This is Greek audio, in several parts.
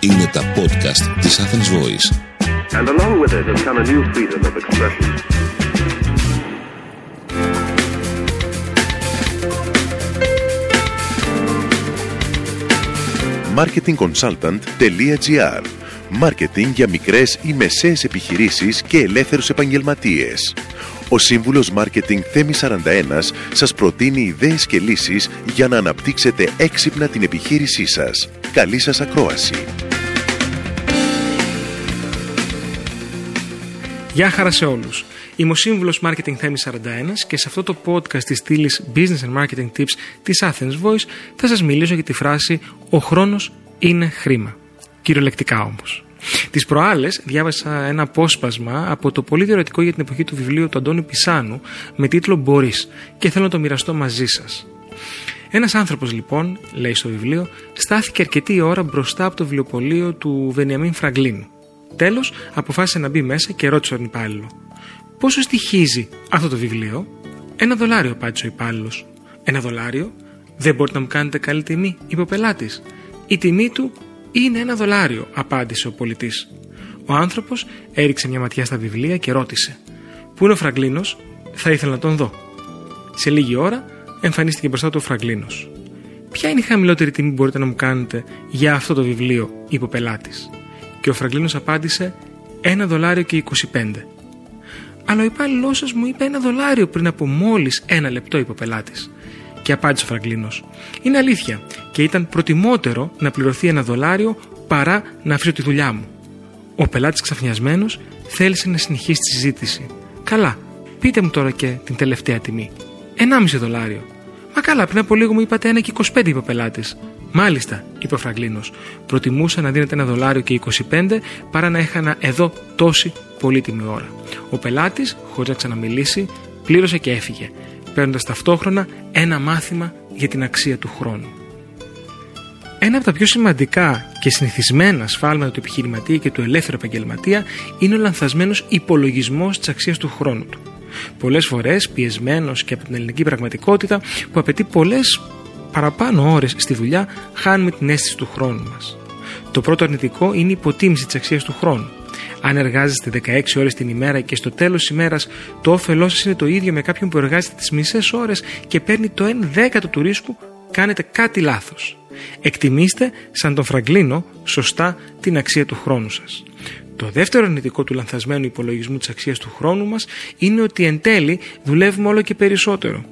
Είναι τα podcast της Athens Voice. And along with it has come a new freedom of expression. marketingconsultant.gr. Μάρκετινγκ για μικρές ή μεσαίες επιχειρήσεις και ελεύθερους επαγγελματίες. Ο σύμβουλος Μάρκετινγκ Θέμης 41 σας προτείνει ιδέες και λύσεις για να αναπτύξετε έξυπνα την επιχείρησή σας. Καλή σας ακρόαση. Γεια χαρά σε όλους. Είμαι ο σύμβουλος Marketing Θέμης 41 και σε αυτό το podcast της στήλης Business and Marketing Tips της Athens Voice θα σας μιλήσω για τη φράση «Ο χρόνος είναι χρήμα». Κυριολεκτικά όμως. Τις προάλλες διάβασα ένα απόσπασμα από το πολύ διορατικό για την εποχή του βιβλίου του Αντώνιου Πισάνου με τίτλο «Μπορείς» και θέλω να το μοιραστώ μαζί σας. Ένας άνθρωπος λοιπόν, λέει στο βιβλίο, στάθηκε αρκετή ώρα μπροστά από το βιβλιοπωλείο του Βενιαμίν Φραγκλίν. Τέλος, αποφάσισε να μπει μέσα και ρώτησε τον υπάλληλο: «Πόσο στοιχίζει αυτό το βιβλίο?» $1, απάντησε ο υπάλληλος. $1? Δεν μπορείτε να μου κάνετε καλή τιμή?» είπε ο πελάτης. «Η τιμή του είναι $1, απάντησε ο πολιτής. Ο άνθρωπος έριξε μια ματιά στα βιβλία και ρώτησε: «Πού είναι ο Φραγκλίνος? Θα ήθελα να τον δω». Σε λίγη ώρα εμφανίστηκε μπροστά του ο Φραγκλίνος. «Ποια είναι η χαμηλότερη τιμή που μπορείτε να μου κάνετε για αυτό το βιβλίο?» είπε ο πελάτης. Και ο Φραγκλίνος απάντησε: $1.25. «Αλλά ο υπάλληλός σας μου είπε $1 πριν από μόλις 1 λεπτό», είπε ο πελάτης. Και απάντησε ο Φραγκλίνος: «Είναι αλήθεια και ήταν προτιμότερο να πληρωθεί $1 παρά να αφήσω τη δουλειά μου». Ο πελάτης, ξαφνιασμένος, θέλησε να συνεχίσει τη συζήτηση. «Καλά, πείτε μου τώρα και την τελευταία τιμή». $1,5. «Μα καλά, πριν από λίγο μου είπατε $1.25, είπε ο πελάτης. «Μάλιστα», είπε ο Φραγκλίνος. «Προτιμούσα να δίνετε $1.25 παρά να έχανα εδώ τόση πολύτιμη ώρα». Ο πελάτης, χωρίς να ξαναμιλήσει, πλήρωσε και έφυγε, παίρνοντας ταυτόχρονα ένα μάθημα για την αξία του χρόνου. Ένα από τα πιο σημαντικά και συνηθισμένα σφάλματα του επιχειρηματία και του ελεύθερου επαγγελματία είναι ο λανθασμένος υπολογισμός της αξίας του χρόνου του. Πολλές φορές, πιεσμένος και από την ελληνική πραγματικότητα που απαιτεί πολλές παραπάνω ώρες στη δουλειά, χάνουμε την αίσθηση του χρόνου μας. Το πρώτο αρνητικό είναι η υποτίμηση της αξίας του χρόνου. Αν εργάζεστε 16 ώρες την ημέρα και στο τέλος της ημέρας το όφελό σας είναι το ίδιο με κάποιον που εργάζεται τις μισές ώρες και παίρνει το 1/10 του ρίσκου, κάνετε κάτι λάθος. Εκτιμήστε, σαν τον Φραγκλίνο, σωστά την αξία του χρόνου σας. Το δεύτερο αρνητικό του λανθασμένου υπολογισμού της αξίας του χρόνου μας είναι ότι εν τέλει δουλεύουμε όλο και περισσότερο.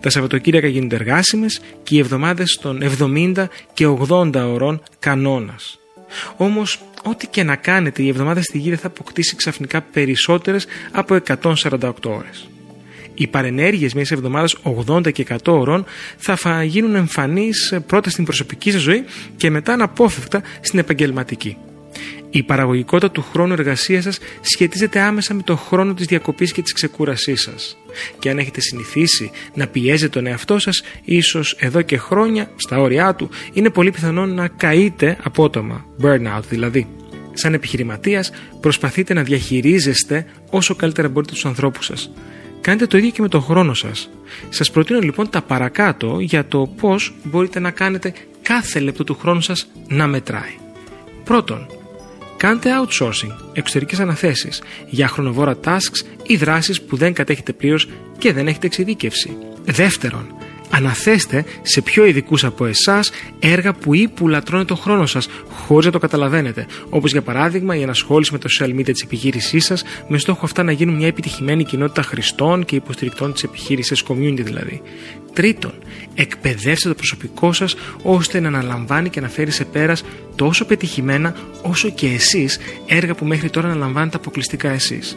Τα Σαββατοκύριακα γίνονται εργάσιμες και οι εβδομάδες των 70 και 80 ωρών κανόνας. Όμως, ό,τι και να κάνετε, η εβδομάδα στη γη θα αποκτήσει ξαφνικά περισσότερες από 148 ώρες. Οι παρενέργειες μιας εβδομάδας 80 και 100 ωρών θα γίνουν εμφανείς πρώτα στην προσωπική σας ζωή και μετά αναπόφευκτα στην επαγγελματική. Η παραγωγικότητα του χρόνου εργασίας σας σχετίζεται άμεσα με τον χρόνο της διακοπής και της ξεκούρασής σας. Και αν έχετε συνηθίσει να πιέζετε τον εαυτό σας, ίσως εδώ και χρόνια, στα όρια του, είναι πολύ πιθανό να καείτε απότομα, burnout δηλαδή. Σαν επιχειρηματίας, προσπαθείτε να διαχειρίζεστε όσο καλύτερα μπορείτε τους ανθρώπους σας. Κάντε το ίδιο και με τον χρόνο σας. Σας προτείνω λοιπόν τα παρακάτω για το πώς μπορείτε να κάνετε κάθε λεπτό του χρόνου σας να μετράει. Πρώτον, κάντε outsourcing, εξωτερικές αναθέσεις, για χρονοβόρα tasks ή δράσεις που δεν κατέχετε πλήρως και δεν έχετε εξειδίκευση. Δεύτερον, αναθέστε σε πιο ειδικούς από εσάς έργα που ή που λατρώνε τον χρόνο σας, χωρίς να το καταλαβαίνετε, όπως για παράδειγμα η ενασχόληση με το social media της επιχείρησής σας, με στόχο αυτά να γίνουν μια επιτυχημένη κοινότητα χρηστών και υποστηρικτών της επιχείρησης, community δηλαδή. Τρίτον, εκπαιδεύστε το προσωπικό σας ώστε να αναλαμβάνει και να φέρει σε πέρας τόσο πετυχημένα όσο και εσείς έργα που μέχρι τώρα αναλαμβάνετε αποκλειστικά εσείς.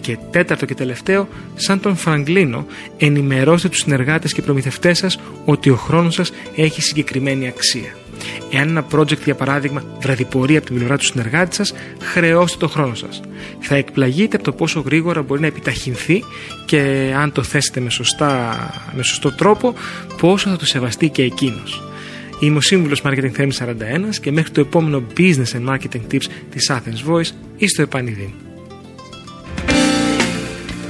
Και τέταρτο και τελευταίο, σαν τον Φραγκλίνο, ενημερώστε τους συνεργάτες και προμηθευτές σας ότι ο χρόνος σας έχει συγκεκριμένη αξία. Εάν ένα project, για παράδειγμα, βραδιπορεί από την πλευρά του συνεργάτη σας, χρεώστε τον χρόνο σας. Θα εκπλαγείτε από το πόσο γρήγορα μπορεί να επιταχυνθεί και αν το θέσετε με σωστό τρόπο, πόσο θα το σεβαστεί και εκείνος. Είμαι ο σύμβουλος Marketing Θέμης 41 και μέχρι το επόμενο Business and Marketing Tips της Athens Voice, είστε επανειδή.